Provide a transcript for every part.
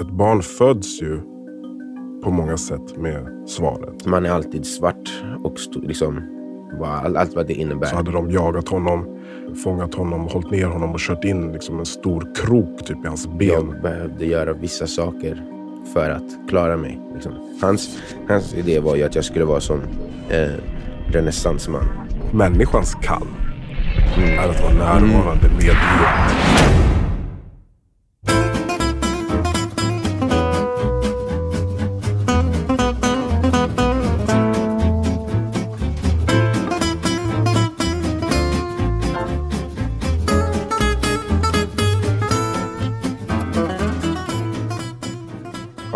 ett barn föds ju på många sätt med svaret. Man är alltid svart och liksom allt vad det innebär. Så hade de jagat honom, fångat honom, hållit ner honom och kört in liksom en stor krok typ i hans ben. Jag behövde göra vissa saker för att klara mig. Liksom. Hans idé var ju att jag skulle vara som renässansman. Människans kall är att vara närvarande med livet.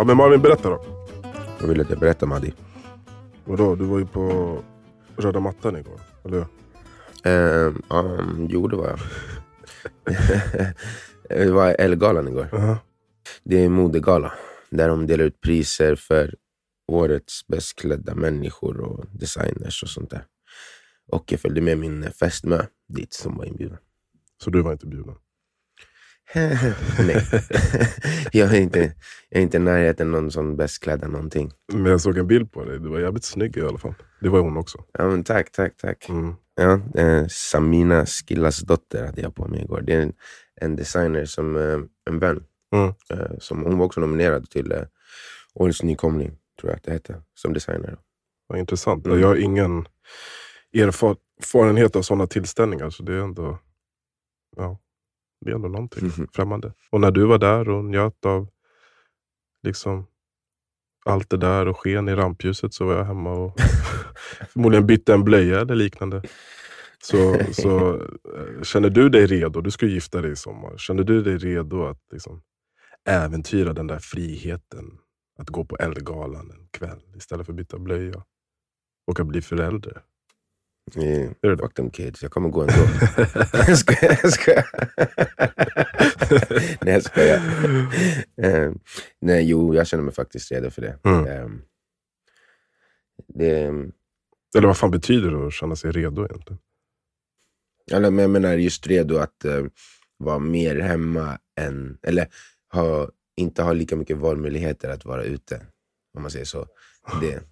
Men Marvin, berätta då. Jag vill att jag berättar, Madi. Vadå? Du var ju på röda mattan igår, eller hur? Jo, det var jag. Det var L-galan igår. Uh-huh. Det är en modegala där de delar ut priser för årets bäst klädda människor och designers och sånt där. Och jag följde med min fästmö dit som var inbjuden. Så du var inte bjuden? Nej. Jag är inte närheten någon som bäst klädda någonting. Men jag såg en bild på dig. Du var jävligt snygg i alla fall. Det var hon också. Ja, men tack. Mm. Ja, Samina Skillas dotter hade jag på mig igår. Det är en designer som en vän. Mm. Som hon var också nominerad till årets nykomling, tror jag att det hette, som designer. Vad intressant. Mm. Jag har ingen erfarenhet av sådana tillställningar, så det är ändå... Ja. Det är ändå någonting främmande. Och när du var där och njöt av liksom allt det där och sken i rampljuset, så var jag hemma och förmodligen bytte en blöja eller liknande. Så känner du dig redo? Du ska gifta dig i sommar. Känner du dig redo att liksom äventyra den där friheten? Att gå på L-galan en kväll istället för att byta blöja? Och att bli förälder? Fuck them kids, jag kommer gå ändå. Ska jag? Nej, ska jag? Nej, jo, jag känner mig faktiskt redo för det. Mm. Eller vad fan betyder det att känna sig redo egentligen? Eller, men jag menar just redo att vara mer hemma än, eller inte ha lika mycket valmöjligheter att vara ute, om man säger så. Det.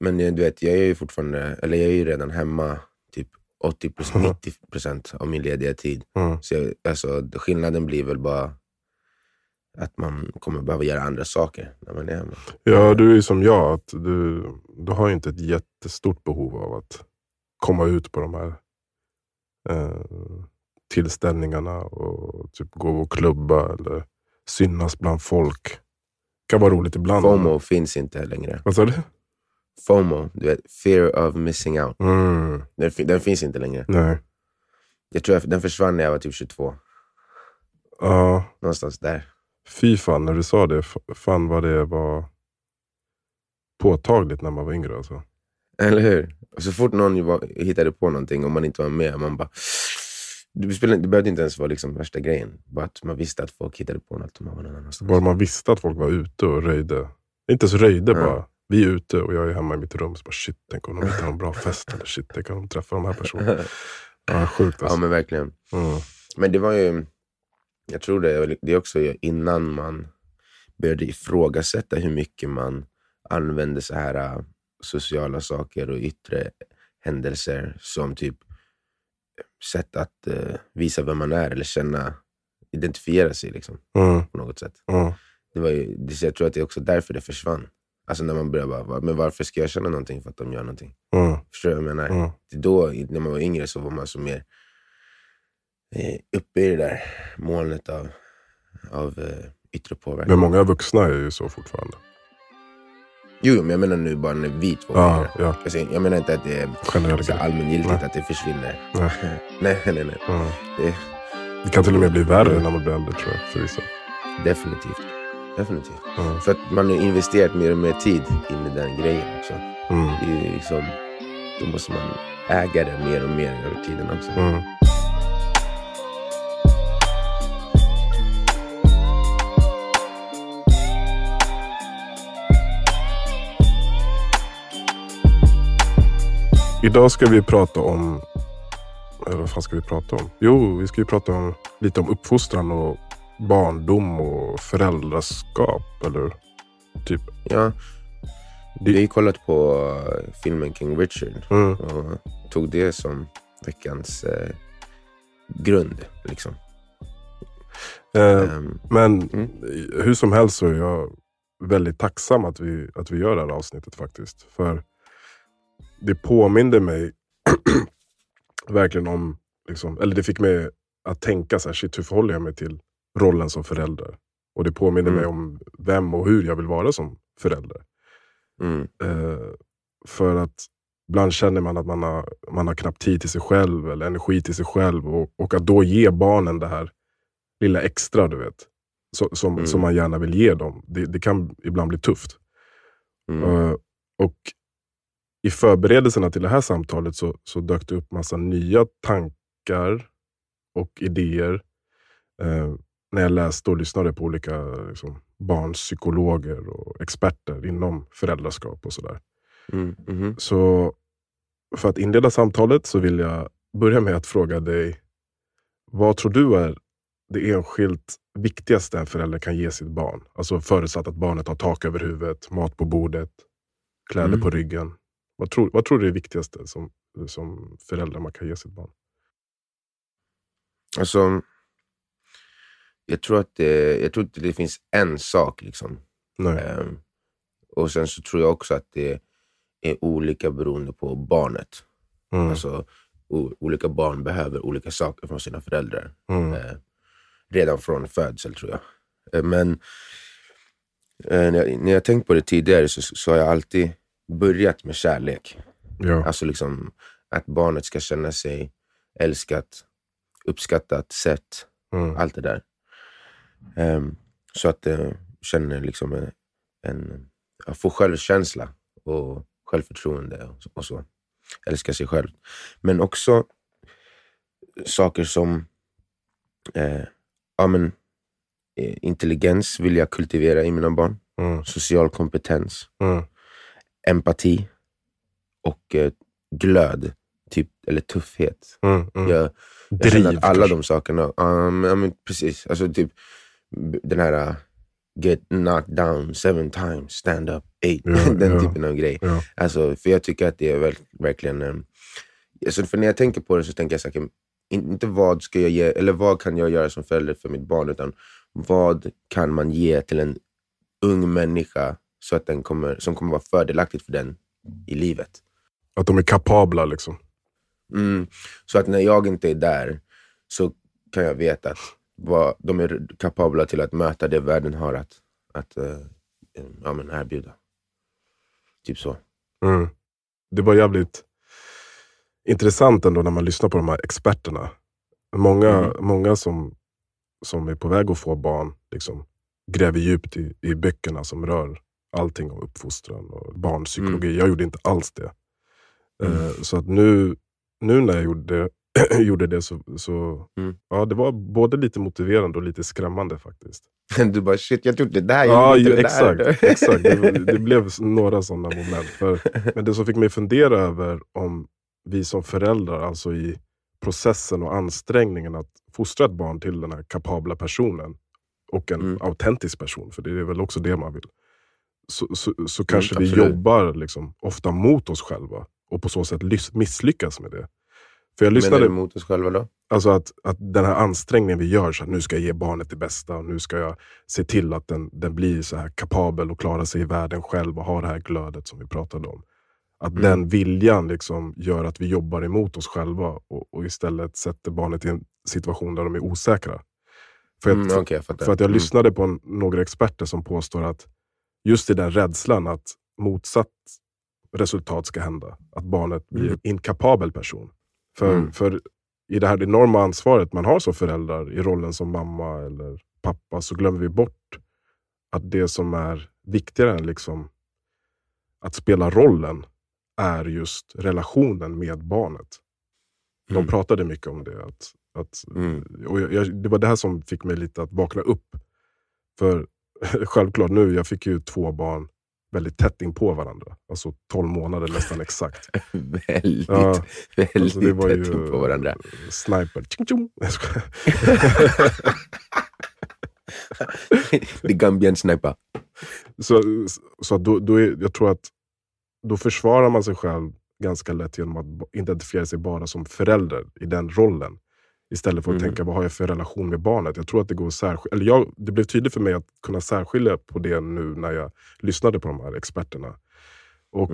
Men du vet, jag är ju fortfarande, eller jag är ju redan hemma typ 80-90% av min lediga tid. Mm. Så skillnaden blir väl bara att man kommer behöva göra andra saker när man är hemma. Ja, du är som jag, att du har ju inte ett jättestort behov av att komma ut på de här tillställningarna och typ gå och klubba eller synas bland folk. Det kan vara roligt ibland. FOMO finns inte längre. Vad sa du? FOMO, du vet, fear of missing out. Mm. Den finns inte längre. Nej. Jag tror den försvann när jag var typ 22. Ja. Någonstans där. Fy fan, när du sa det, fan vad det var påtagligt när man var yngre alltså. Eller hur? Så fort någon hittade på någonting och man inte var med, man bara... Det behövde inte ens vara liksom värsta grejen. Bara att man visste att folk hittade på något och man var någon annanstans. Bara man visste att folk var ute och röjde. Inte så röjde bara. Vi är ute och jag är hemma i mitt rum, så bara shit, tänk om de hittar en bra fest, eller shit, tänk om de träffar de här personerna. Ja, sjukt alltså. Ja, men verkligen. Mm. Men det var ju, jag tror det är också innan man började ifrågasätta hur mycket man använde så här sociala saker och yttre händelser som typ sätt att visa vem man är eller känna, identifiera sig liksom, på något sätt. Mm. Det var ju, jag tror att det är också därför det försvann. Alltså när man börjar bara, men varför ska jag känna någonting för att de gör någonting? Mm. Förstår du vad jag menar? Mm. Då, när man var yngre, så var man så mer uppe i det där molnet av yttre påverkan. Men många vuxna är ju så fortfarande. Jo, men jag menar nu bara när vi två yngre. Ja. Alltså, jag menar inte att det är allmängiltigt att det försvinner. Nej. Mm. Det kan till och med bli värre när man blir äldre, tror jag. Förvisso. Definitivt. Mm. För att man har investerat mer och mer tid in i den grejen också. Mm. Det är liksom, då måste man äga det mer och mer över tiden också. Mm. Idag ska vi prata om... Eller vad fan ska vi prata om? Jo, vi ska ju prata om, lite om uppfostran och barndom och föräldraskap, eller typ. Ja. Vi har kollat på filmen King Richard och tog det som veckans grund, liksom. Men hur som helst så är jag väldigt tacksam att vi gör det här avsnittet faktiskt. För det påminner mig verkligen om, liksom, eller det fick mig att tänka så här, shit, hur förhåller jag mig till rollen som förälder? Och det påminner mig om vem och hur jag vill vara som förälder. För att ibland känner man att man har knappt tid till sig själv eller energi till sig själv, och att då ge barnen det här lilla extra, du vet, som man gärna vill ge dem, det kan ibland bli tufft. Och i förberedelserna till det här samtalet så dök det upp massa nya tankar och idéer när jag läste och lyssnade på olika, liksom, barnpsykologer och experter inom föräldraskap och sådär. Så för att inleda samtalet så vill jag börja med att fråga dig, vad tror du är det enskilt viktigaste en förälder kan ge sitt barn? Alltså förutsatt att barnet har tak över huvudet, mat på bordet, kläder på ryggen. Vad tror du är det viktigaste som förälder man kan ge sitt barn? Alltså, jag tror inte det finns en sak, liksom. Nej. Och sen så tror jag också att det är olika beroende på barnet. Alltså, olika barn behöver olika saker från sina föräldrar. Redan från födsel, tror jag. Men när jag tänkt på det tidigare så har jag alltid börjat med kärlek. Ja. Alltså, liksom, att barnet ska känna sig älskat, uppskattat, sett. Allt det där. Så att det känner, liksom, att få självkänsla och självförtroende och så. Älska sig själv. Men också saker som intelligens vill jag kultivera i mina barn. Social kompetens. Empati. Och glöd. Typ, eller tuffhet. Jag känner att alla de sakerna... precis. Alltså, typ, den här... get knocked down 7 times, stand up 8. Den typen av grej. Ja. Alltså, för jag tycker att det är verkligen... alltså, för när jag tänker på det så tänker jag säkert... inte vad ska jag ge, eller vad kan jag göra som förälder för mitt barn, utan vad kan man ge till en ung människa så att som kommer vara fördelaktigt för den i livet. Att de är kapabla, liksom. Så att när jag inte är där så kan jag veta att de är kapabla till att möta det världen har att erbjuda. Typ så. Det var jävligt intressant ändå när man lyssnar på de här experterna. Många som är på väg att få barn, liksom, gräver djupt i böckerna som rör allting om uppfostran och barnpsykologi. Jag gjorde inte alls det. Så att nu när jag gjorde det så ja, det var både lite motiverande och lite skrämmande faktiskt. Du bara, shit, jag trodde det där. Ja, exakt. Det blev några sådana moment. Men det som fick mig fundera över om vi som föräldrar, alltså i processen och ansträngningen att fostra ett barn till den här kapabla personen och en autentisk person, för det är väl också det man vill, så kanske vi jobbar, liksom, ofta mot oss själva och på så sätt misslyckas med det. För jag lyssnade mot oss själva då? Alltså att den här ansträngningen vi gör, så att nu ska jag ge barnet det bästa och nu ska jag se till att den blir så här kapabel och klarar sig i världen själv och har det här glödet som vi pratade om. Att den viljan, liksom, gör att vi jobbar emot oss själva och istället sätter barnet i en situation där de är osäkra. För att jag lyssnade på några experter som påstår att just i den rädslan att motsatt resultat ska hända, att barnet blir en inkapabel person. För i det här enorma ansvaret man har som föräldrar i rollen som mamma eller pappa, så glömmer vi bort att det som är viktigare än, liksom, att spela rollen är just relationen med barnet. De pratade mycket om det. Och det var det här som fick mig lite att vakna upp. För självklart nu, jag fick ju 2 barn väldigt tätt in på varandra. Alltså 12 månader nästan exakt. väldigt alltså det var tätt in på varandra. Sniper. The Gambian sniper. Så då är, jag tror att då försvarar man sig själv ganska lätt genom att identifiera sig bara som förälder i den rollen. Istället för att tänka, vad har jag för relation med barnet? Jag tror att det går att särskilja. Eller det blev tydligt för mig att kunna särskilja på det nu när jag lyssnade på de här experterna. Och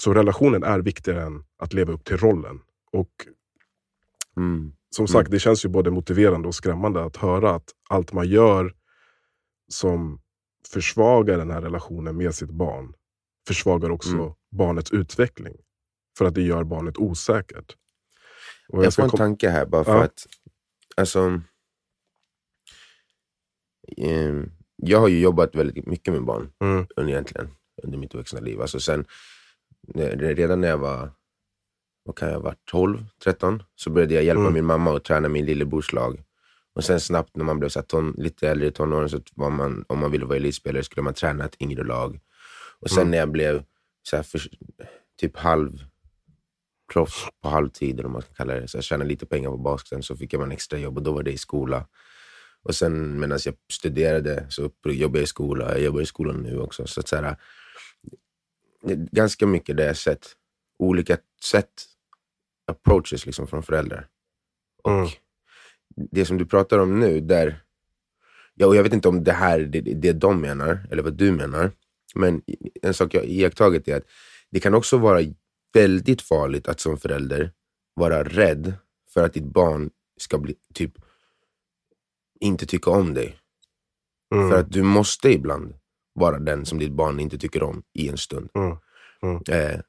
så relationen är viktigare än att leva upp till rollen. Och som sagt, det känns ju både motiverande och skrämmande att höra att allt man gör som försvagar den här relationen med sitt barn försvagar också barnets utveckling. För att det gör barnet osäkert. Och jag får en tanke här bara för att alltså, jag har ju jobbat väldigt mycket med barn under mitt vuxna liv. Alltså sen redan när jag var 12-13 så började jag hjälpa min mamma och träna min lillebrorslag. Och sen snabbt när man blev så här lite äldre i tonåren så var man, om man ville vara elitspelare skulle man träna ett yngre lag. Och sen när jag blev så här typ proffs på halvtid, eller om man kan kalla det. Så jag tjänade lite pengar på basketen, så fick jag en extra jobb och då var det i skola. Och sen medan jag studerade så jobbade jag i skola. Jag jobbar i skolan nu också. Så att så här, ganska mycket det jag sett. Olika sätt, approaches liksom från föräldrar. Och det som du pratar om nu, där jag vet inte om det här det de menar, eller vad du menar. Men en sak jag iakttagit är att det kan också vara väldigt farligt att som förälder vara rädd för att ditt barn ska bli typ inte tycka om dig. För att du måste ibland vara den som ditt barn inte tycker om i en stund.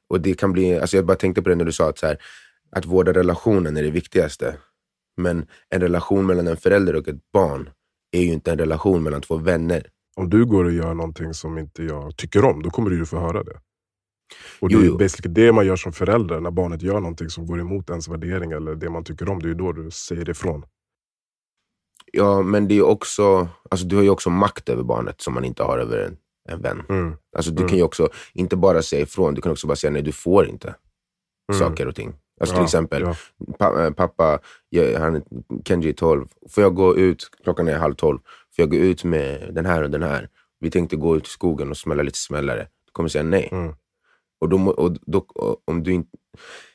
Och det kan bli, alltså jag bara tänkte på det när du sa att så här, att vårda relationen är det viktigaste. Men en relation mellan en förälder och ett barn är ju inte en relation mellan två vänner. Om du går och gör någonting som inte jag tycker om, då kommer du ju få höra det. Och det är basically det man gör som förälder när barnet gör någonting som går emot ens värdering eller det man tycker om, det är ju då du säger ifrån. Ja, men det är också, alltså du har ju också makt över barnet som man inte har över en vän. Alltså du kan ju också inte bara säga ifrån, du kan också bara säga nej, du får inte saker och ting. Alltså till exempel, pappa, Kenji är 12, får jag gå ut, klockan är 12:30, får jag gå ut med den här och den här? Vi tänkte gå ut i skogen och smälla lite smällare. Du kommer säga nej. Och om du inte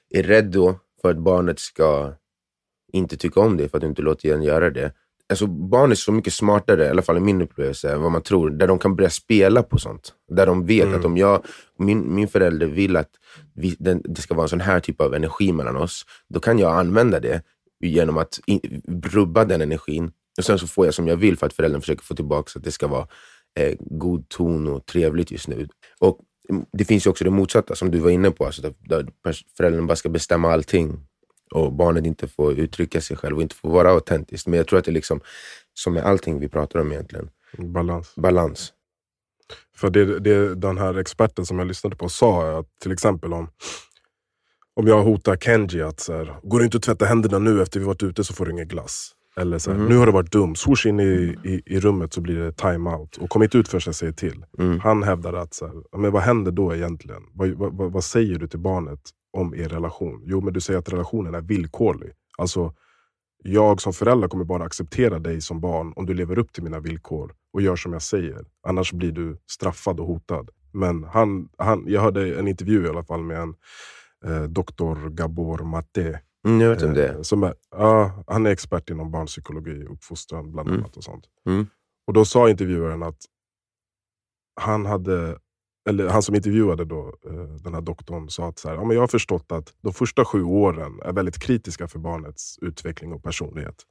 är rädd då för att barnet ska inte tycka om det för att du inte låter den göra det. Alltså barn är så mycket smartare, i alla fall i min upplevelse, än vad man tror. Där de kan börja spela på sånt. Där de vet att om jag, min förälder vill att det ska vara en sån här typ av energi mellan oss, då kan jag använda det genom att rubba den energin. Och sen så får jag som jag vill för att föräldern försöker få tillbaka så att det ska vara god ton och trevligt just nu. Och det finns ju också det motsatta som du var inne på, alltså där föräldern bara ska bestämma allting och barnet inte får uttrycka sig själv och inte får vara autentiskt. Men jag tror att det liksom, som med allting vi pratar om egentligen, balans. För det den här experten som jag lyssnade på sa att till exempel om jag hotar Kenji att så här, går du inte att tvätta händerna nu efter vi varit ute så får du ingen glass. Eller så här, nu har det varit dumt. Swoosh in i rummet så blir det timeout. Och kom inte ut förrän jag säger till. Han hävdar att så här, men vad händer då egentligen? Vad säger du till barnet om er relation? Jo, men du säger att relationen är villkorlig. Alltså, jag som förälder kommer bara acceptera dig som barn om du lever upp till mina villkor och gör som jag säger. Annars blir du straffad och hotad. Men jag hörde en intervju i alla fall med en doktor Gabor Maté. Som är, han är expert inom barnpsykologi, uppfostran bland annat och sånt. Och då sa intervjuaren att han som intervjuade då den här doktorn sa att så här, men jag har förstått att de första 7 åren är väldigt kritiska för barnets utveckling och personlighet.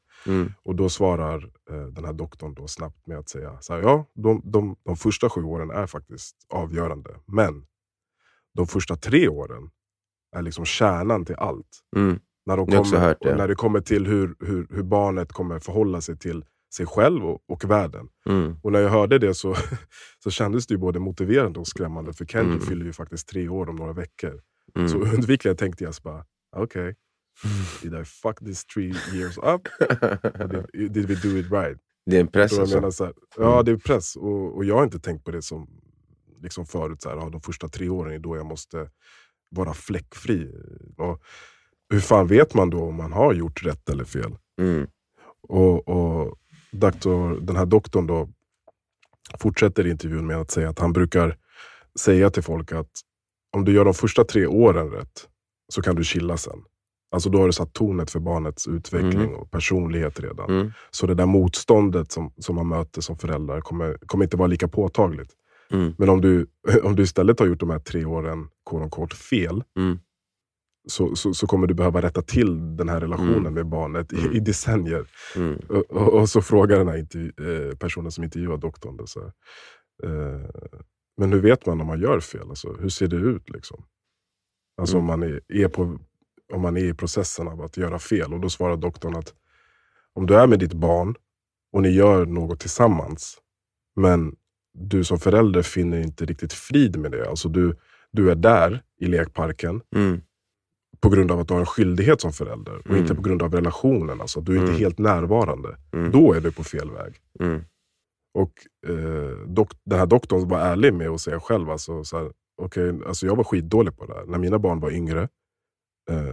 Och då svarar den här doktorn då snabbt med att säga så här, de första 7 åren är faktiskt avgörande, men de första 3 åren är liksom kärnan till allt. När det kommer till hur barnet kommer förhålla sig till sig själv och världen. Och när jag hörde det så kändes det ju både motiverande och skrämmande. För Kenji fyller ju faktiskt 3 år om några veckor. Så undvikligen tänkte jag så bara, okej. Did I fuck these 3 years up? Did we do it right? Det är en press. Jag menar så här, ja, det är press. Och jag har inte tänkt på det som liksom förut. Så här, de första 3 åren är då jag måste vara fläckfri. Och hur fan vet man då om man har gjort rätt eller fel? Och den här doktorn då fortsätter intervjun med att säga att han brukar säga till folk att om du gör de första 3 åren rätt så kan du chilla sen. Alltså då har du satt tonet för barnets utveckling och personlighet redan. Mm. Så det där motståndet som man möter som föräldrar kommer inte vara lika påtagligt. Mm. Men om du istället har gjort de här 3 åren kort fel så kommer du behöva rätta till den här relationen med barnet i decennier. Mm. Och så frågar den här personen som intervjuar doktorn det så här, men hur vet man om man gör fel? Alltså, hur ser det ut liksom? Alltså om man är i processen av att göra fel. Och då svarar doktorn att om du är med ditt barn och ni gör något tillsammans men du som förälder finner inte riktigt frid med det. Alltså du är där i lekparken på grund av att du har en skyldighet som förälder och inte på grund av relationen. Alltså du är inte helt närvarande. Då är du på fel väg. Och den här doktorn var ärlig med att säga själv alltså, så här, okej, alltså jag var skitdålig på det här. När mina barn var yngre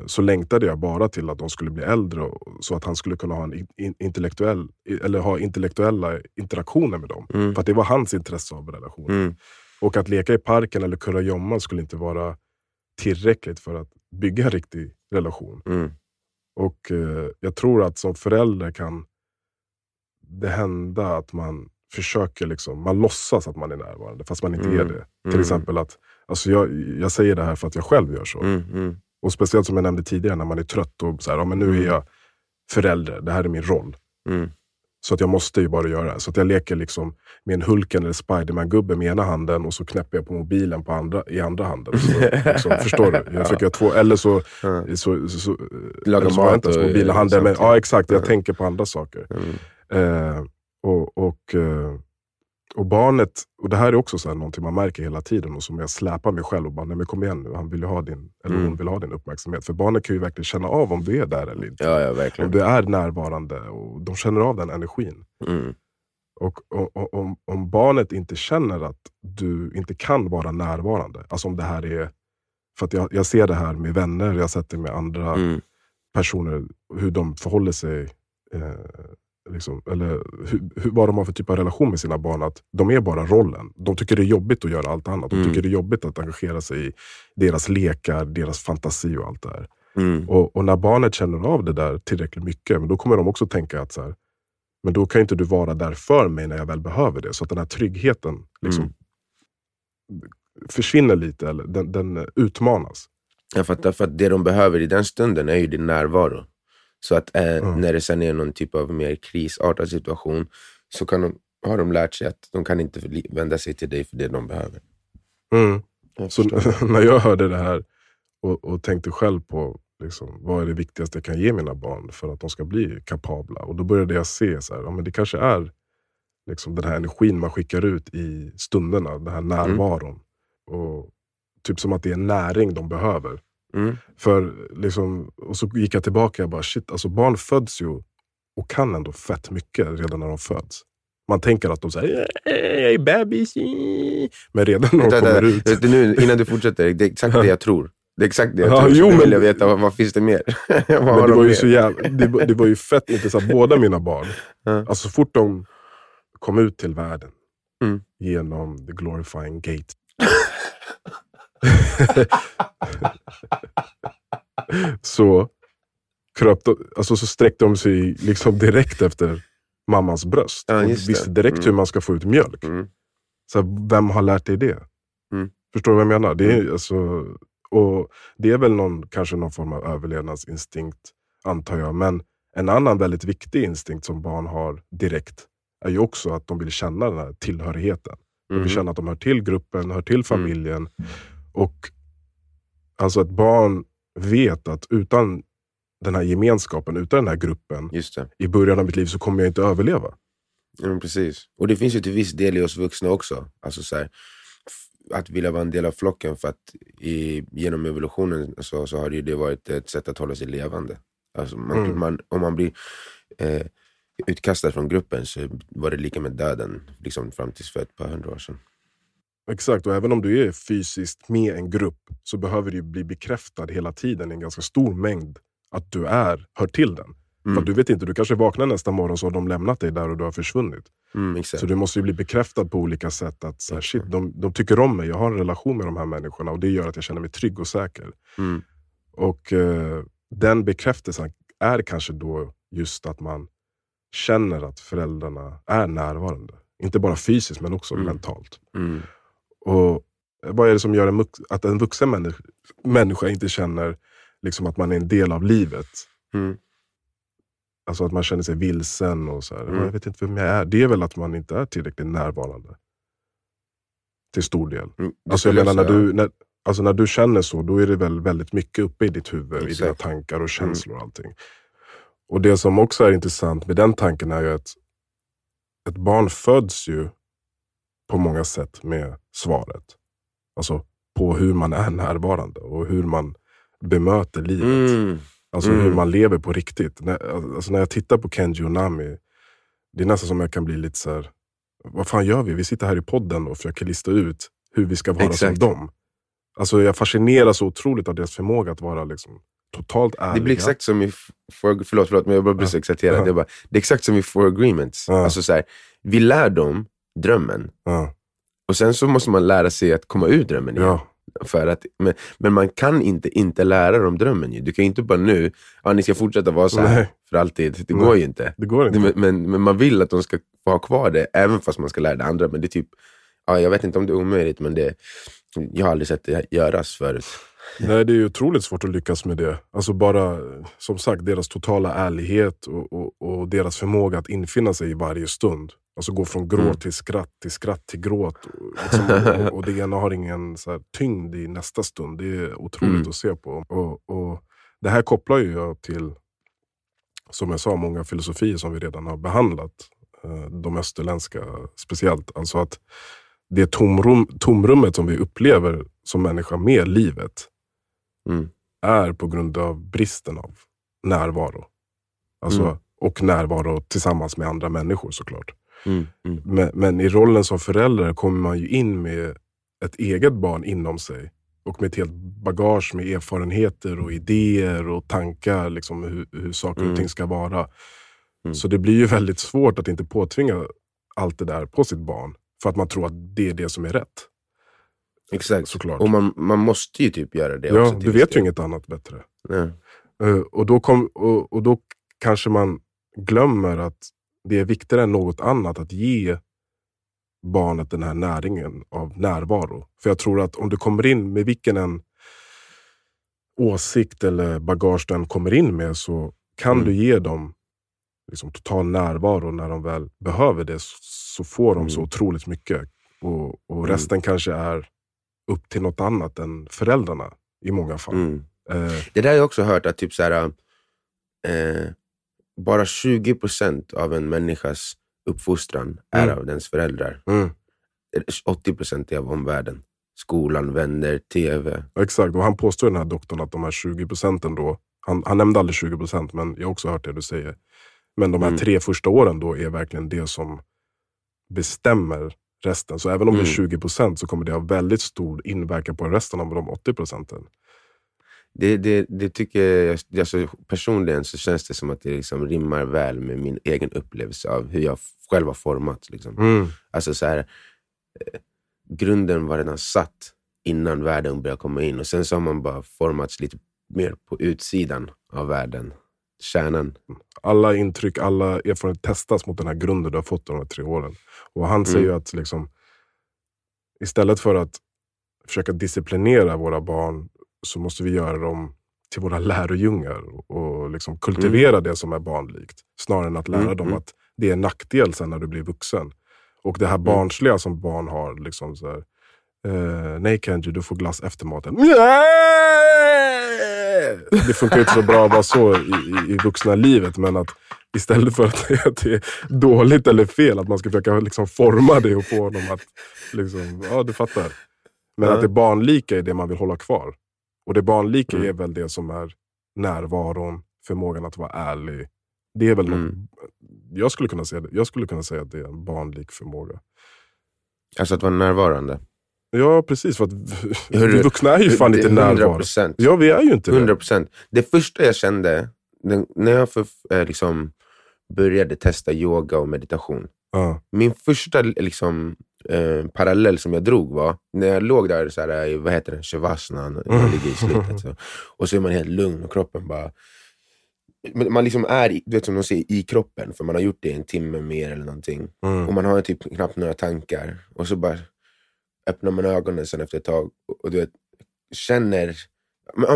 så längtade jag bara till att de skulle bli äldre så att han skulle kunna ha en intellektuella interaktioner med dem. För att det var hans intresse av relationen. Och att leka i parken eller kurragömma skulle inte vara tillräckligt för att bygga en riktig relation. Och jag tror att som förälder kan det hända att man försöker liksom, man låtsas att man är närvarande fast man inte är det. Till exempel att, alltså jag säger det här för att jag själv gör så. Och speciellt som jag nämnde tidigare när man är trött och så här, ja men nu är jag förälder, det här är min roll. Så att jag måste ju bara göra det här. Så att jag leker liksom med en Hulken eller Spiderman-gubbe med ena handen och så knäpper jag på mobilen i andra handen. Så, liksom, förstår du? Jag försöker två, eller så lagar man inte ens mobilhanden. Men, ja exakt, jag tänker på andra saker. Och barnet, och det här är också så här någonting man märker hela tiden och som jag släpar mig själv och bara, nej men kom igen nu, han vill ju ha din, eller hon vill ha din uppmärksamhet. För barnet kan ju verkligen känna av om du är där eller inte. Ja, verkligen. Om du är närvarande och de känner av den energin. Och om barnet inte känner att du inte kan vara närvarande, alltså om det här är, för att jag ser det här med vänner, jag har sett det med andra personer, hur de förhåller sig liksom, eller vad de har för typ av relation med sina barn, att de är bara rollen. De tycker det är jobbigt att göra allt annat. De tycker det är jobbigt att engagera sig i deras lekar, deras fantasi och allt det här. Och när barnet känner av det där tillräckligt mycket, men då kommer de också tänka att så här, men då kan inte du vara där för mig när jag väl behöver det. Så att den här tryggheten liksom försvinner lite, eller den utmanas. Ja, för att det de behöver i den stunden är ju din närvaro. Så att när det sen är någon typ av mer krisartad situation så har de lärt sig att de kan inte vända sig till dig för det de behöver. Så när jag hörde det här och tänkte själv på liksom, vad är det viktigaste jag kan ge mina barn för att de ska bli kapabla? Och då började jag se så här, ja, men det kanske är liksom, den här energin man skickar ut i stunderna, den här närvaron. Och typ som att det är näring de behöver. För liksom, och så gick jag tillbaka och bara shit, alltså barn föds ju och kan ändå fett mycket redan när de föds. Man tänker att de säger jag är bebis, men redan när de kommer ut. Nu, innan du fortsätter, det är exakt det jag tror. Det är exakt det jag tror. Jo, men vill jag veta, vad finns det mer? Men det var ju så jävla, det var ju fett intressant, båda mina barn. Alltså fort de kom ut till världen genom the glorifying gate. Så kröpte, alltså så sträckte de sig liksom direkt efter mammans bröst. Ja, och visste direkt hur man ska få ut mjölk. Så vem har lärt dig det? Förstår du vad jag menar? Det är alltså, och det är väl kanske någon form av överlevnadsinstinkt, antar jag, men en annan väldigt viktig instinkt som barn har direkt är ju också att de vill känna den här tillhörigheten. De vill känna att de hör till gruppen, hör till familjen. Och alltså ett barn vet att utan den här gemenskapen, utan den här gruppen i början av mitt liv så kommer jag inte överleva. Ja, precis. Och det finns ju till viss del i oss vuxna också. Alltså så här, att vilja vara en del av flocken, för att genom evolutionen så har det varit ett sätt att hålla sig levande. Alltså om man blir utkastad från gruppen så var det lika med döden liksom, fram tills för ett par 100 år sedan. Exakt, och även om du är fysiskt med en grupp så behöver du bli bekräftad hela tiden i en ganska stor mängd att du hör till den. För du vet inte, du kanske vaknar nästa morgon så har de lämnat dig där och du har försvunnit. Så du måste ju bli bekräftad på olika sätt att så här, shit, de tycker om mig, jag har en relation med de här människorna och det gör att jag känner mig trygg och säker. Och den bekräftelsen är kanske då just att man känner att föräldrarna är närvarande. Inte bara fysiskt men också mentalt. Och vad är det som gör att en vuxen människa inte känner liksom att man är en del av livet? Alltså att man känner sig vilsen och så här. Jag vet inte vem jag är. Det är väl att man inte är tillräckligt närvarande. Till stor del. Alltså jag menar när du känner så, då är det väl väldigt mycket uppe i ditt huvud. Exakt. I dina tankar och känslor och allting. Och det som också är intressant med den tanken är ju att ett barn föds ju på många sätt med svaret. Alltså på hur man är närvarande och hur man bemöter livet. Alltså hur man lever på riktigt. Alltså när jag tittar på Kenji och Nami, det är nästan som jag kan bli lite så här, vad fan gör vi? Vi sitter här i podden och försöker lista ut hur vi ska vara som dem. Alltså jag fascineras så otroligt av deras förmåga att vara liksom totalt ärliga. Det blir exakt som i förlåt, men jag bara blir så exalterad. Det är exakt som i Four Agreements. Alltså så här, vi lär dem drömmen. Och sen så måste man lära sig att komma ur drömmen igen. För att, men man kan inte lära dem drömmen ju. Du kan inte bara nu, ni ska fortsätta vara så här för alltid. Det går ju inte. Det går inte. Men man vill att de ska ha kvar det, även fast man ska lära det andra. Men det är typ, jag vet inte om det är omöjligt, men det, jag har aldrig sett det göras förut. Nej, det är ju otroligt svårt att lyckas med det. Alltså bara, som sagt, deras totala ärlighet och deras förmåga att infinna sig i varje stund. Alltså gå från gråt till skratt, till skratt till gråt. Och det ena har ingen så här tyngd i nästa stund. Det är otroligt att se på. Och det här kopplar ju jag till, som jag sa, många filosofier som vi redan har behandlat. De österländska speciellt. Alltså att det tomrummet som vi upplever som människa med livet är på grund av bristen av närvaro. Alltså, och närvaro tillsammans med andra människor såklart. Men i rollen som förälder kommer man ju in med ett eget barn inom sig och med ett helt bagage med erfarenheter och idéer och tankar liksom hur saker och ting ska vara. Så det blir ju väldigt svårt att inte påtvinga allt det där på sitt barn för att man tror att det är det som är rätt. Exakt, såklart. Och man måste ju typ göra det också. Ja, du vet ju inget annat bättre. Nej. Och då kanske man glömmer att det är viktigare än något annat att ge barnet den här näringen av närvaro. För jag tror att om du kommer in med vilken en åsikt eller bagage den kommer in med, så kan du ge dem liksom total närvaro när de väl behöver det, så får de så otroligt mycket. Och resten kanske är upp till något annat än föräldrarna i många fall. Det där har jag också hört att typ så här, bara 20% av en människas uppfostran är av dens föräldrar. 80% är av omvärlden. Skolan, vänner, tv. Exakt, och han påstår, den här doktorn, att de här 20% då, han nämnde aldrig 20%, men jag har också hört det du säger. Men de här 3 första åren då är verkligen det som bestämmer resten. Så även om det är 20% så kommer det ha väldigt stor inverkan på resten av de 80%. Det tycker jag, alltså personligen så känns det som att det liksom rimmar väl med min egen upplevelse av hur jag själv har format. Liksom. Alltså så här, grunden var redan satt innan världen började komma in. Och sen så har man bara formats lite mer på utsidan av världen. Kärnan. Alla intryck, alla erfarenheter testas mot den här grunden du har fått de här 3 åren. Och han säger ju att liksom, istället för att försöka disciplinera våra barn, så måste vi göra dem till våra lärojungar och liksom kultivera det som är barnlikt. Snarare än att lära dem att det är en nackdel sen när du blir vuxen. Och det här barnsliga som barn har, liksom så här, nej Kenji, du får glass efter maten. Det funkar inte så bra bara så i vuxna livet, men att istället för att det är dåligt eller fel, att man ska försöka liksom forma det och få dem att liksom, ja du fattar. Men att det barnlika är det man vill hålla kvar. Och det barnlika är väl det som är närvaron, förmågan att vara ärlig. Det är väl jag skulle kunna säga att det är en barnlik förmåga. Alltså att vara närvarande. Ja, precis. För att vi vuxna är ju fan inte närvarande. Ja, vi är ju inte det. 100%. Det första jag kände när jag började testa yoga och meditation. Min första parallell som jag drog var när jag låg där så här, vad heter den, shavasana, jag ligger i slutet så. Och så är man helt lugn och kroppen bara, man är, du vet som de säger, i kroppen, för man har gjort det en timme mer eller någonting. Och man har typ knappt några tankar, och så bara öppnar man ögonen sen efter ett tag och du vet, känner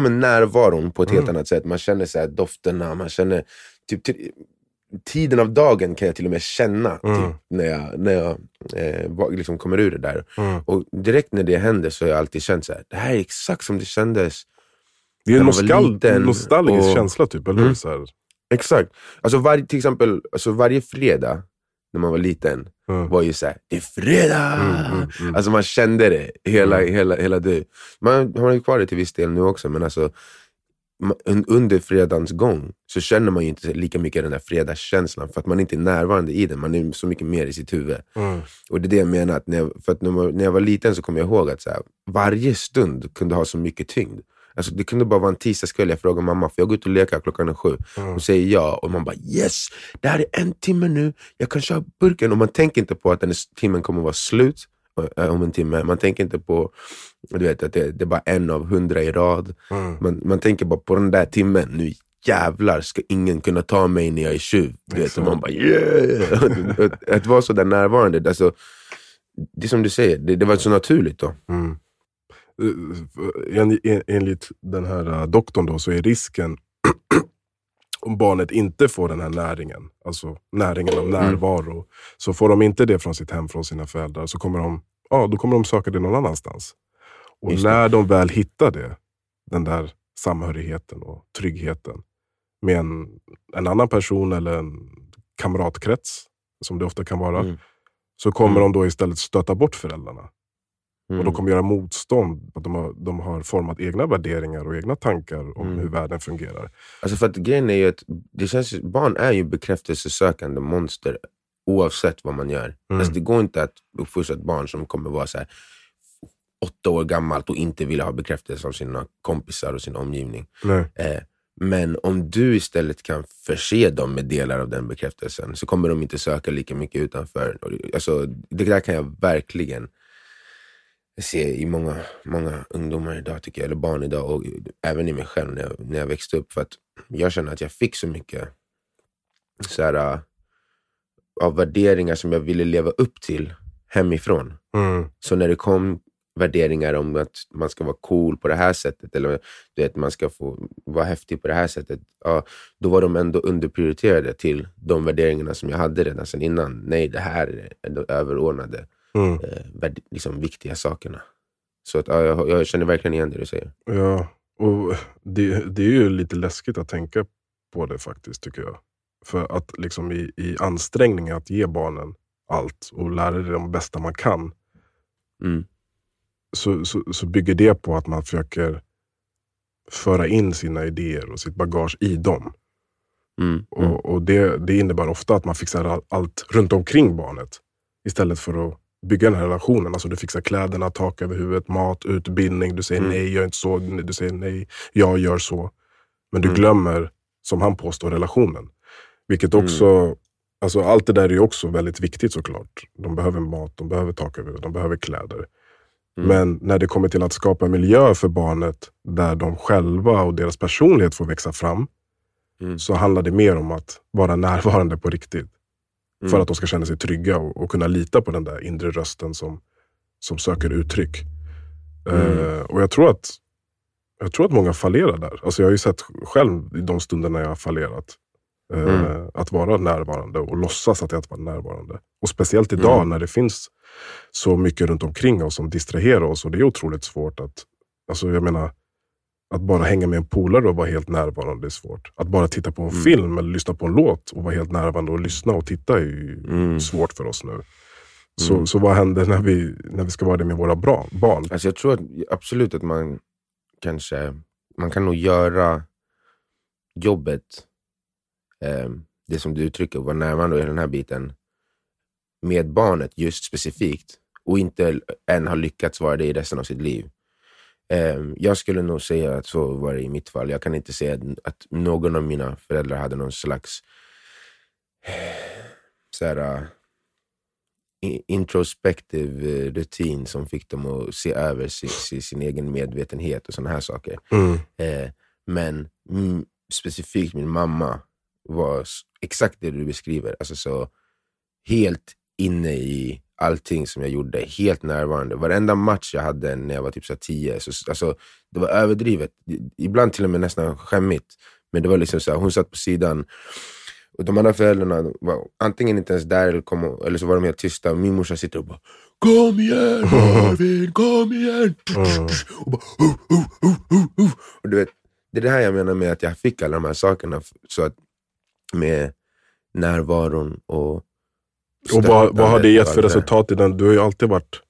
närvaron på ett helt annat sätt. Man känner så här dofterna, man känner typ tiden av dagen kan jag till och med känna typ, när jag kommer ur det där. Och direkt när det händer så har jag alltid känt så här, det här är exakt som det kändes. Det är en nostalgisk känsla typ, eller så här. Exakt. Alltså varje fredag när man var liten var ju så här, det är fredag. Alltså man kände det hela det. Man har ju kvar det till viss del nu också, men alltså under fredagens gång så känner man ju inte lika mycket den där fredagskänslan, för att man inte är närvarande i den, man är så mycket mer i sitt huvud. Och det är det jag menar, att när jag var liten så kom jag ihåg att så här, varje stund kunde ha så mycket tyngd. Alltså det kunde bara vara en tisdagskväll, jag frågar mamma, för jag går ut och lekar klockan 7. Hon säger ja, och man bara yes, det här är en timme nu, jag kan köra burken. Och man tänker inte på att den timmen kommer vara slut om en timme. Man tänker inte på, du vet, att det är bara en av 100 i rad. Man tänker bara på den där timmen. Nu jävlar ska ingen kunna ta mig när jag är 20. Du vet, och man bara yeah. att vara så där närvarande, alltså, det som du säger, det var så naturligt då. Enligt den här doktorn då, så är risken om barnet inte får den här näringen, alltså näringen av närvaro, så får de inte det från sitt hem, från sina föräldrar, så kommer de, då kommer de söka det någon annanstans. Och när de väl hittar det, den där samhörigheten och tryggheten med en annan person eller en kamratkrets, som det ofta kan vara, så kommer de då istället stöta bort föräldrarna. Och de kommer göra motstånd, att de har format egna värderingar och egna tankar om hur världen fungerar. Alltså för att grejen är ju att det känns, barn är ju bekräftelsesökande monster oavsett vad man gör. Alltså det går inte att uppfostra ett barn som kommer vara så här 8 år gammalt och inte vill ha bekräftelse av sina kompisar och sin omgivning. Men om du istället kan förse dem med delar av den bekräftelsen, så kommer de inte söka lika mycket utanför. Alltså det där kan jag verkligen se i många ungdomar idag tycker jag, eller barn idag, och även i mig själv när jag växte upp, för att jag känner att jag fick så mycket så här, av värderingar som jag ville leva upp till hemifrån. Så när det kom värderingar om att man ska vara cool på det här sättet, eller du vet, man ska få vara häftig på det här sättet, då var de ändå underprioriterade till de värderingarna som jag hade redan sedan innan. Nej, det här är överordnade. Viktiga sakerna. Så att, jag känner verkligen igen det du säger. Ja, och det är ju lite läskigt att tänka på det faktiskt, tycker jag. För att i ansträngningen att ge barnen allt och lära dem det bästa man kan, så bygger det på att man försöker föra in sina idéer och sitt bagage i dem. Och det innebär ofta att man fixar allt runt omkring barnet istället för att bygga den här relationen. Alltså du fixar kläderna, tak över huvudet, mat, utbildning. Du säger nej, jag är inte så. Du säger nej, jag gör så. Men du glömmer, som han påstår, relationen. Vilket också... Alltså allt det där är ju också väldigt viktigt såklart. De behöver mat, de behöver tak över huvudet, de behöver kläder. Men när det kommer till att skapa miljö för barnet där de själva och deras personlighet får växa fram, så handlar det mer om att vara närvarande på riktigt. För att de ska känna sig trygga och kunna lita på den där inre rösten som söker uttryck. Och jag tror att många fallerar där. Alltså jag har ju sett själv i de stunderna jag har fallerat. Att vara närvarande och låtsas att jag var närvarande. Och speciellt idag när det finns så mycket runt omkring oss som distraherar oss. Och det är otroligt svårt att... Alltså jag menar... Att bara hänga med en polare och vara helt närvarande är svårt. Att bara titta på en film eller lyssna på en låt och vara helt närvarande och lyssna och titta är ju svårt för oss nu. Så vad händer när vi ska vara det med våra barn? Alltså jag tror att, absolut att man kan nog göra jobbet, det som du uttrycker, vara närvarande i den här biten med barnet just specifikt, och inte än har lyckats vara det i resten av sitt liv. Jag skulle nog säga att så var det i mitt fall. Jag kan inte säga att någon av mina föräldrar hade någon slags såhär introspektiv rutin som fick dem att se över sin egen medvetenhet och såna här saker. Men specifikt min mamma var exakt det du beskriver. Alltså så helt inne i allting som jag gjorde, helt närvarande. Varenda match jag hade när jag var typ så 10, så, alltså, det var överdrivet. Ibland till och med nästan skämmigt. Men det var liksom så här, hon satt på sidan och de andra föräldrarna var antingen inte ens där eller så var de helt tysta. Och min morsa sitter och bara, kom igen Marvin, kom igen. Och bara, och du vet, det är det här jag menar med att jag fick alla de här sakerna. Så att med närvaron och vad har det gett för resultat i den? Du har ju alltid varit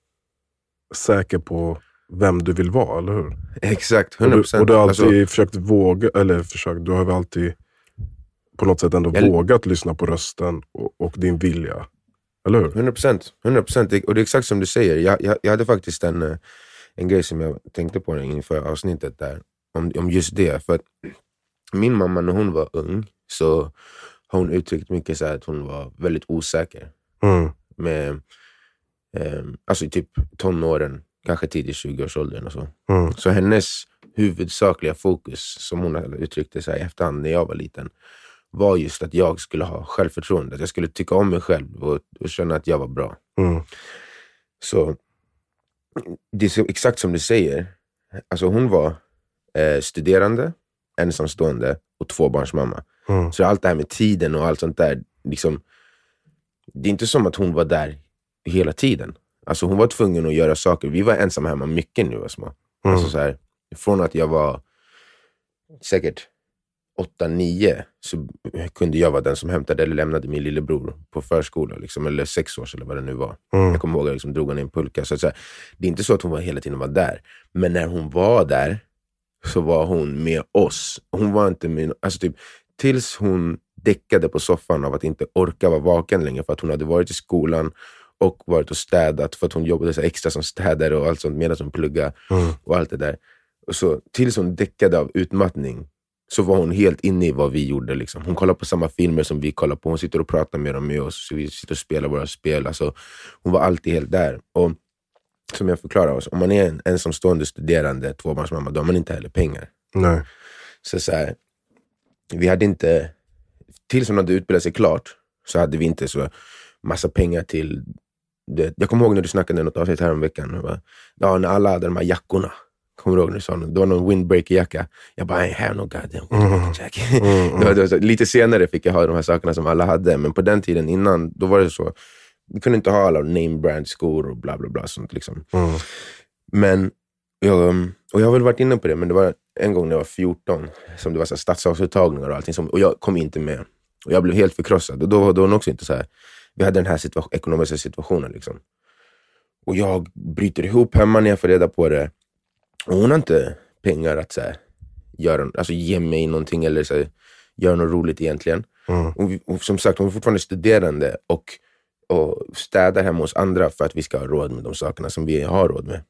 säker på vem du vill vara, eller hur? Exakt, 100%. Och du har alltid försökt våga, eller försökt, du har väl alltid på något sätt ändå vågat lyssna på rösten och din vilja, eller hur? 100%. Och det är exakt som du säger. Jag hade faktiskt en grej som jag tänkte på inför avsnittet där, om just det. För att min mamma, när hon var ung, så har hon uttryckt mycket så här att hon var väldigt osäker. Med, alltså typ tonåren, kanske tidigt 20-årsåldern och så. Så hennes huvudsakliga fokus, som hon uttryckte så här i efterhand när jag var liten, var just att jag skulle ha självförtroende. Att jag skulle tycka om mig själv och känna att jag var bra. Så det är så exakt som du säger. Alltså hon var studerande, ensamstående och tvåbarnsmamma. Så allt det här med tiden och allt sånt där, liksom, det är inte som att hon var där hela tiden. Alltså hon var tvungen att göra saker. Vi var ensamma hemma mycket nu, alltså. Alltså så här, från att jag var säkert 8-9 så kunde jag vara den som hämtade eller lämnade min lillebror på förskola, liksom, eller 6 år eller vad det nu var. Jag kommer ihåg att liksom drog hon i en pulka. Så här, det är inte så att hon var hela tiden var där. Men när hon var där så var hon med oss. Hon var inte med, alltså typ tills hon däckade på soffan av att inte orka vara vaken längre för att hon hade varit i skolan och varit och städat för att hon jobbade så extra som städare och allt sånt medan hon pluggade och allt det där. Och så tills hon däckade av utmattning så var hon helt inne i vad vi gjorde, liksom. Hon kollar på samma filmer som vi kollar på. Hon sitter och pratar med dem med oss. Så vi sitter och spelar våra spel. Alltså, hon var alltid helt där. Och som jag förklarar oss, om man är en ensamstående studerande tvåbarnsmamma, då har man inte heller pengar. Nej. Så här, vi hade inte, tills hon hade utbildat sig klart, så hade vi inte så massa pengar till det. Jag kommer ihåg när du snackade något avsnitt här om veckan. Bara, ja, när alla hade de här jackorna. Kommer du ihåg när du sa något? Det var någon windbreaker-jacka. Jag bara, I have no goddamn windbreaker-jacka. Lite senare fick jag ha de här sakerna som alla hade. Men på den tiden innan, då var det så. Vi kunde inte ha alla name brand skor och bla bla bla sånt, liksom. Men och jag har väl varit inne på det, men det var en gång när jag var 14 som det var så stadsavsuttagningar och allting som, och jag kom inte med och jag blev helt förkrossad. Och då var hon också inte så här, vi hade den här ekonomiska situationen, liksom. Och jag bryter ihop hemma när jag får reda på det. Och hon har inte pengar att så här, göra, alltså ge mig någonting eller så här, göra något roligt egentligen. Och som sagt, hon är fortfarande studerande och städar hemma hos andra för att vi ska ha råd med de sakerna som vi har råd med.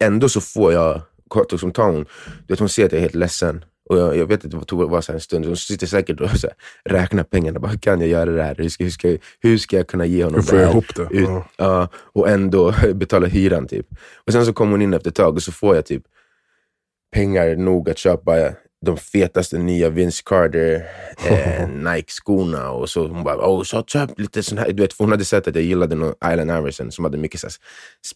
Ändå så får jag kort som tar hon. Du vet, hon ser att jag är helt ledsen. Och jag vet inte, det tog bara så en stund. Hon sitter säkert och så här, räknar pengarna. Bara, kan jag göra det här? Hur ska jag kunna ge honom det här? Ihop det? Och ändå betala hyran, typ. Och sen så kommer hon in efter ett tag och så får jag typ pengar nog att köpa de fetaste nya Vince Carter Nike-skorna. Och så hon bara, så köp lite sån här. Du vet, för hon hade sett att jag gillade någon Island Iverson som hade mycket så här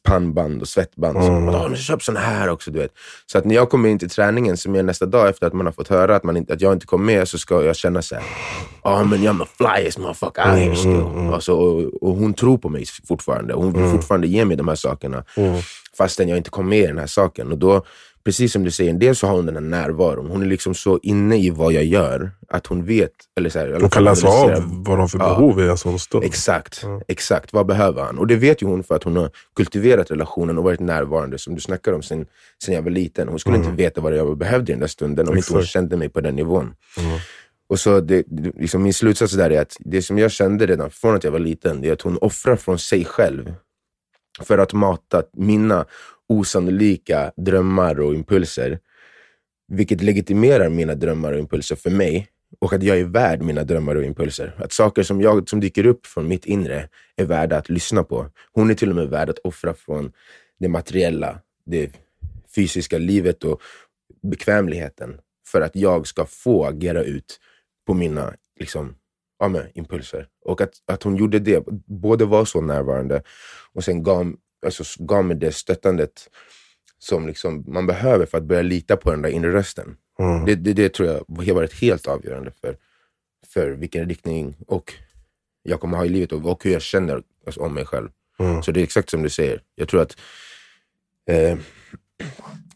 pannband och svettband. Så hon bara, men köp sån här också, du vet. Så att när jag kommer in till träningen som är nästa dag efter att man har fått höra att jag inte kom med, så ska jag känna så här, men jag är flyers, motherfucker. Och hon tror på mig fortfarande. Hon vill fortfarande ge mig de här sakerna. Fastän jag inte kom med i den här saken. Och då, precis som du säger, en del så har hon den här närvaron. Hon är liksom så inne i vad jag gör att hon vet, eller så här, hon kan läsa av vad de för behov är en sån stund. Exakt. Vad behöver han? Och det vet ju hon för att hon har kultiverat relationen och varit närvarande, som du snackar om, sen jag var liten. Hon skulle inte veta vad jag behövde i den där stunden om inte hon kände mig på den nivån. Och så liksom min slutsats där är att det som jag kände redan från att jag var liten är att hon offrar från sig själv för att mata mina osannolika drömmar och impulser, vilket legitimerar mina drömmar och impulser för mig, och att jag är värd mina drömmar och impulser. Att saker som dyker upp från mitt inre är värda att lyssna på. Hon är till och med värd att offra från det materiella, det fysiska livet och bekvämligheten, för att jag ska få agera ut på mina impulser. Och att hon gjorde det, både var så närvarande och sen gav mig det stöttandet som man behöver för att börja lita på den där inre rösten. Mm. Det tror jag har varit helt avgörande för vilken riktning och jag kommer ha i livet och hur jag känner om mig själv. Mm. Så det är exakt som du säger. Jag tror att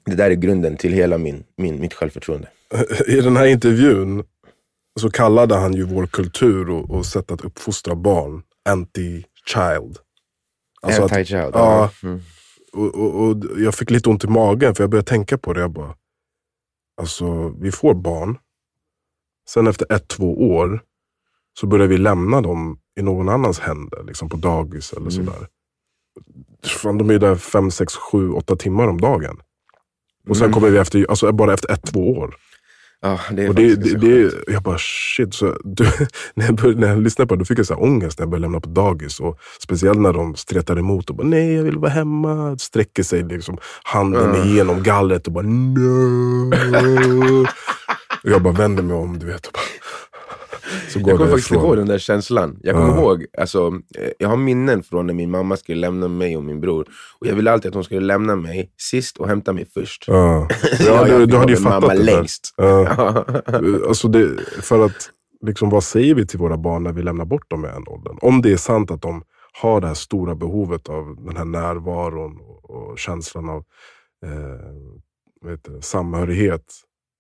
det där är grunden till hela mitt självförtroende. I den här intervjun så kallade han ju vår kultur och sätt att uppfostra barn anti-child. Alltså anti-child. Ja. Mm. Och jag fick lite ont i magen för jag började tänka på det. Jag bara, vi får barn. Sen efter 1-2 år så börjar vi lämna dem i någon annans händer. På dagis eller sådär. Fan, de är ju där 5, 6, 7, 8 timmar om dagen. Och sen kommer vi efter, bara efter 1-2 år. Ja, det är det är jag bara, shit. Så när jag lyssnade på det, då fick jag så här ångest när jag började lämna på dagis. Och speciellt när de stretade emot och bara, nej, jag vill vara hemma. Sträcker sig handen igenom gallret och bara, no. Och jag bara vänder mig om, du vet. Och bara, så går jag kommer faktiskt ihåg den där känslan. Jag kommer ihåg, jag har minnen från när min mamma skulle lämna mig och min bror. Och jag ville alltid att hon skulle lämna mig sist och hämta mig först. Du hade ju fattat det längst. För att, vad säger vi till våra barn när vi lämnar bort dem i en åldern? Om det är sant att de har det här stora behovet av den här närvaron och känslan av samhörighet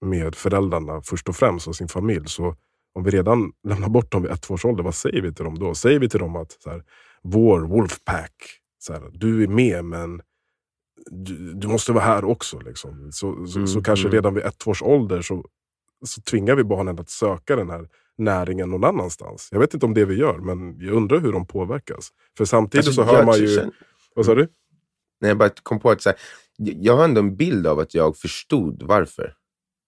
med föräldrarna först och främst och sin familj, så om vi redan lämnar bort dem vid 1-2-årsålder, vad säger vi till dem då? Säger vi till dem att vår wolfpack, du är med men du måste vara här också. Så kanske redan vid 1-2-årsålder så tvingar vi barnen att söka den här näringen någon annanstans. Jag vet inte om det vi gör, men jag undrar hur de påverkas. För samtidigt så hör man ju... Vad sa du? Nej, jag bara kom på att jag har ändå en bild av att jag förstod varför.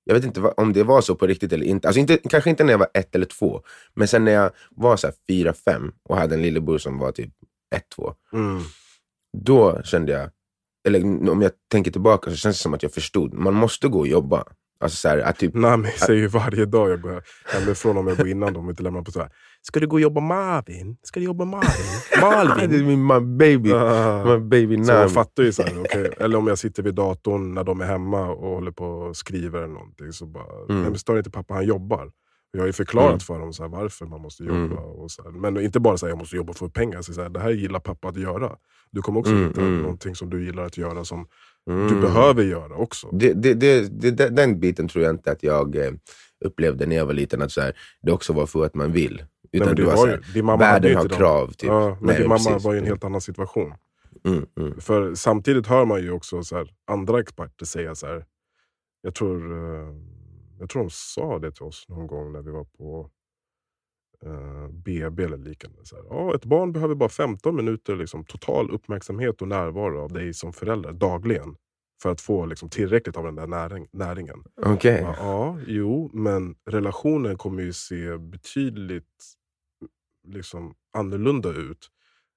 Jag vet inte om det var så på riktigt eller inte. Kanske inte när jag var 1 eller 2. Men sen när jag var 4, 5 och hade en lillebror som var typ 1, 2. Mm. Då kände jag, eller om jag tänker tillbaka så känns det som att jag förstod. Man måste gå och jobba. Nami säger ju varje dag jag går hemifrån om jag går innan de inte lämnar på ska du gå och jobba Marvin? Ska du jobba Malvin? Det är min baby. My baby Nami. Så jag fattar ju okej. Eller om jag sitter vid datorn när de är hemma och håller på och skriver eller någonting så bara, nej, stör inte pappa, han jobbar. Jag har ju förklarat för dem varför man måste jobba. Och men inte bara jag måste jobba för pengar. Det här gillar pappa att göra. Du kommer också hitta någonting som du gillar att göra som du behöver göra också. Den biten tror jag inte att jag upplevde när jag var liten. Att det också var för att man vill. Utan nej, världen har krav. Typ. Ja, men din mamma var ju en helt annan situation. För samtidigt hör man ju också andra experter säga jag tror de sa det till oss någon gång när vi var på BB eller liknande. Ett barn behöver bara 15 minuter total uppmärksamhet och närvaro av dig som förälder dagligen för att få tillräckligt av den där näringen. Okej. Okay. Men relationen kommer ju se betydligt annorlunda ut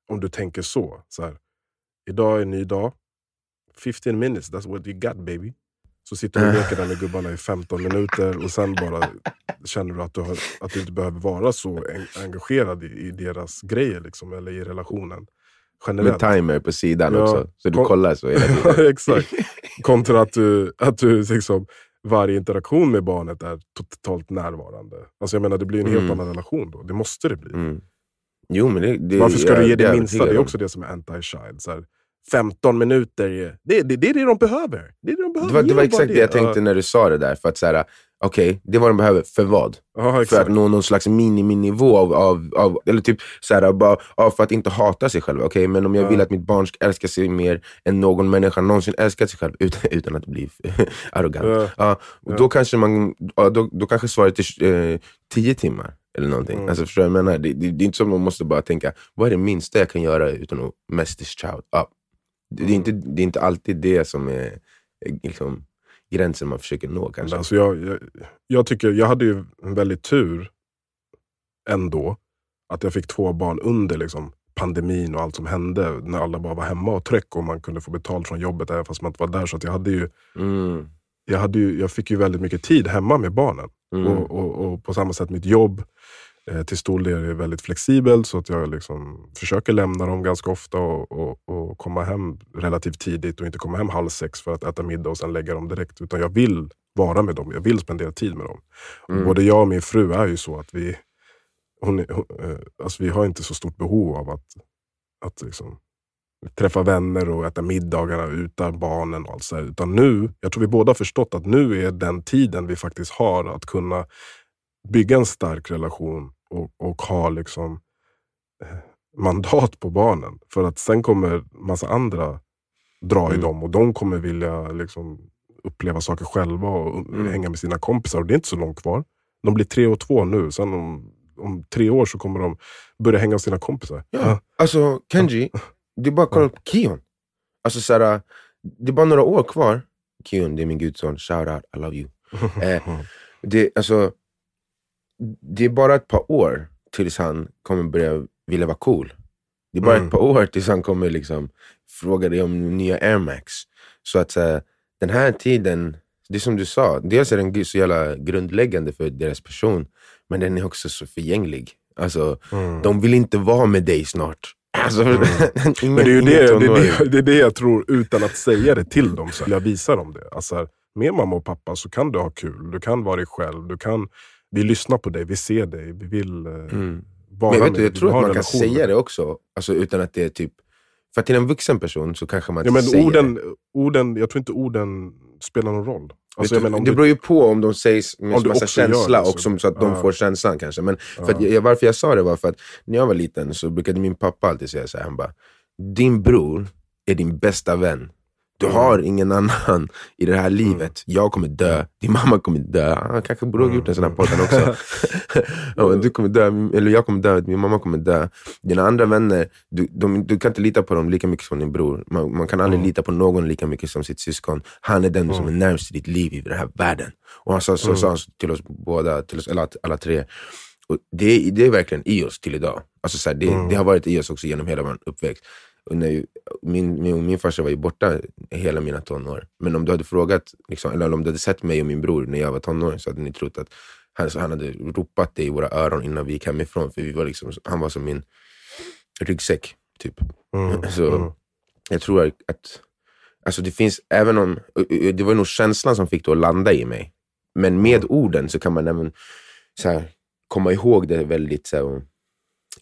om du tänker så här, idag är en ny dag. 15 minutes, that's what you got baby. Så sitter du och leker där med gubbarna i 15 minuter och sen bara känner du att du inte behöver vara så engagerad i deras grejer eller i relationen generellt. Med timer på sidan också, så du kollar så hela tiden. Exakt. Kontra att du varje interaktion med barnet är totalt närvarande. Jag menar, det blir en helt annan relation då. Det måste det bli. Jo, men varför ska du ge det minsta? Det är också det som är anti-child, 15 minuter, det är det de behöver. Det var exakt det jag tänkte när du sa det där. För att det var de behöver för vad? Aha, för att nå någon slags miniminivå av eller typ för att inte hata sig själv. Men om jag vill att mitt barn ska älska sig mer än någon människa någonsin älskat sig själv utan att bli arrogant. Då kanske svaret är 10 timmar. Eller någonting. Förstår jag menar? Det är inte som man måste bara tänka, vad är det minsta jag kan göra utan att mess this child up? Det är inte alltid det som är liksom gränsen man försöker nå kanske. Alltså jag tycker jag hade ju en väldigt tur ändå att jag fick 2 barn under liksom pandemin och allt som hände när alla bara var hemma och tryck och man kunde få betalt från jobbet även fast man inte var där, så att jag fick ju väldigt mycket tid hemma med barnen. Och på samma sätt mitt jobb till stor del är väldigt flexibelt, så att jag liksom försöker lämna dem ganska ofta och komma hem relativt tidigt och inte komma hem 5:30 för att äta middag och sen lägga dem direkt, utan jag vill vara med dem, jag vill spendera tid med dem. Både jag och min fru är ju så att vi har inte så stort behov av att liksom träffa vänner och äta middagarna utan barnen och allt så här. Utan nu, jag tror vi båda har förstått att nu är den tiden vi faktiskt har att kunna bygga en stark relation och ha liksom mandat på barnen. För att sen kommer massa andra dra i dem och de kommer vilja liksom uppleva saker själva och hänga med sina kompisar, och det är inte så långt kvar. De blir 3 och 2 nu, sen om 3 år så kommer de börja hänga med sina kompisar. Ja. Alltså Kenji, det är bara att kolla upp Kion. Alltså såhär, det är bara några år kvar. Kion, det är min gudson. Shout out, I love you. Det är bara ett par år tills han kommer börja vilja vara cool. Det är bara ett par år tills han kommer liksom fråga dig om nya Air Max. Så att den här tiden, det som du sa, dels är den så jävla grundläggande för deras person, men den är också så förgänglig. Alltså, de vill inte vara med dig snart. Alltså, men det är det jag tror, utan att säga det till dem. Så jag visar dem det. Alltså, med mamma och pappa så kan du ha kul. Du kan vara dig själv. Vi lyssnar på dig, vi ser dig, vi vill vara med. Men vet du, jag tror att man kan säga det också. Alltså utan att det är typ... För att till en vuxen person så kanske man inte säger orden, jag tror inte orden spelar någon roll. Alltså, det beror ju på om de sägs med en massa känsla och så att de får känslan kanske. Men för varför jag sa det var för att när jag var liten så brukade min pappa alltid säga så här. Han bara, din bror är din bästa vän. Du har ingen annan i det här livet. Jag kommer dö. Din mamma kommer dö. Han kanske borde ha gjort en sån här podden också. Du kommer dö. Eller jag kommer dö. Min mamma kommer dö. Dina andra vänner, du kan inte lita på dem lika mycket som din bror. Man kan aldrig lita på någon lika mycket som sitt syskon. Han är den som är närmast i ditt liv i den här världen. Och han sa han till oss båda, till oss alla 3. Och det är verkligen i oss till idag. Alltså så här, det har varit i oss också genom hela vår uppväxt. Och när min farsa var ju borta hela mina tonår. Men om du hade frågat liksom, eller om du hade sett mig och min bror när jag var tonåring, så hade ni trott att han hade ropat det i våra öron innan vi gick hemifrån. För vi var liksom, han var som min ryggsäck typ. Så jag tror att alltså det finns, även om det var nog känslan som fick då landa i mig, men med orden så kan man även så här, komma ihåg det väldigt så här,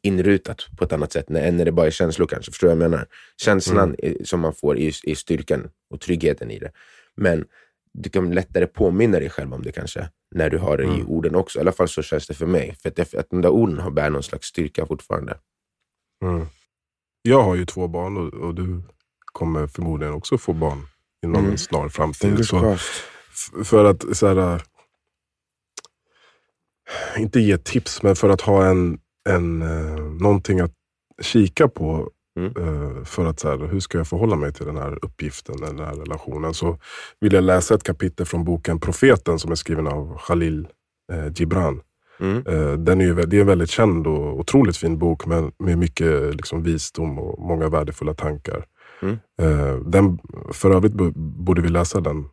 inrutat på ett annat sätt än när det bara är känslor kanske, förstår jag menar. Känslan som man får i styrkan och tryggheten i det, men du kan lättare påminna dig själv om det kanske när du har det i orden också, i alla fall så känns det för mig, för att de där orden har bär någon slags styrka fortfarande. Jag har ju 2 barn och du kommer förmodligen också få barn inom en snar framtid, så för att så här, inte ge tips, men för att ha någonting att kika på för att så här, hur ska jag förhålla mig till den här uppgiften eller den här relationen, så vill jag läsa ett kapitel från boken Profeten som är skriven av Khalil Gibran. Det är en väldigt känd och otroligt fin bok med mycket liksom, visdom och många värdefulla tankar. För övrigt borde vi läsa den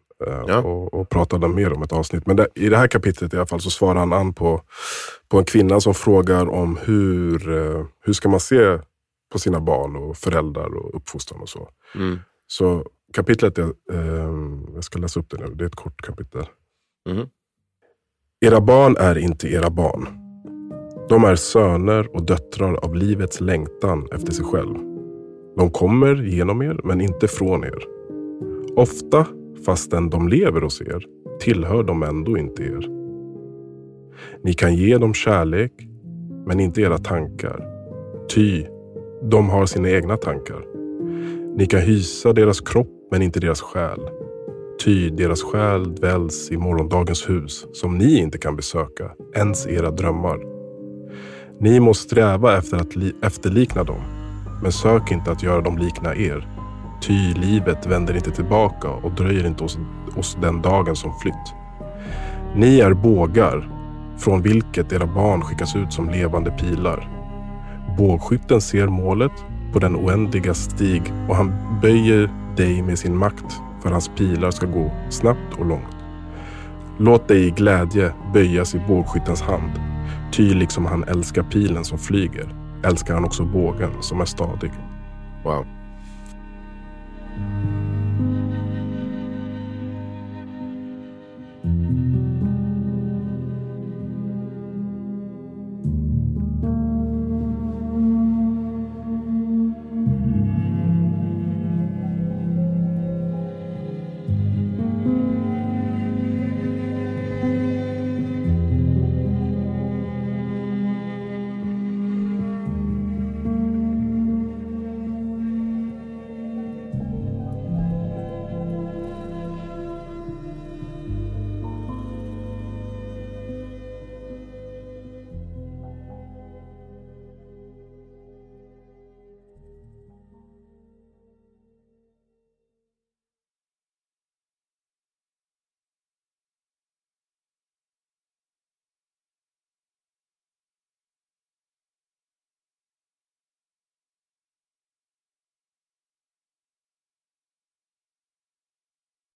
och pratade mer om ett avsnitt. Men i det här kapitlet i alla fall så svarar han an på en kvinna som frågar om hur ska man se på sina barn och föräldrar och uppfostran och så. Så kapitlet är, jag ska läsa upp det nu, det är ett kort kapitel. Era barn är inte era barn. De är söner och döttrar av livets längtan efter sig själv. De kommer genom er men inte från er. Ofta fastän de lever hos er, tillhör de ändå inte er. Ni kan ge dem kärlek, men inte era tankar. Ty, de har sina egna tankar. Ni kan hysa deras kropp, men inte deras själ. Ty, deras själ dväljs i morgondagens hus, som ni inte kan besöka, ens era drömmar. Ni måste sträva efter att efterlikna dem, men sök inte att göra dem likna er. Ty livet vänder inte tillbaka och dröjer inte oss den dagen som flytt. Ni är bågar, från vilket era barn skickas ut som levande pilar. Bågskytten ser målet på den oändliga stig och han böjer dig med sin makt för hans pilar ska gå snabbt och långt. Låt dig i glädje böjas i bågskyttens hand. Ty liksom han älskar pilen som flyger, älskar han också bågen som är stadig. Wow.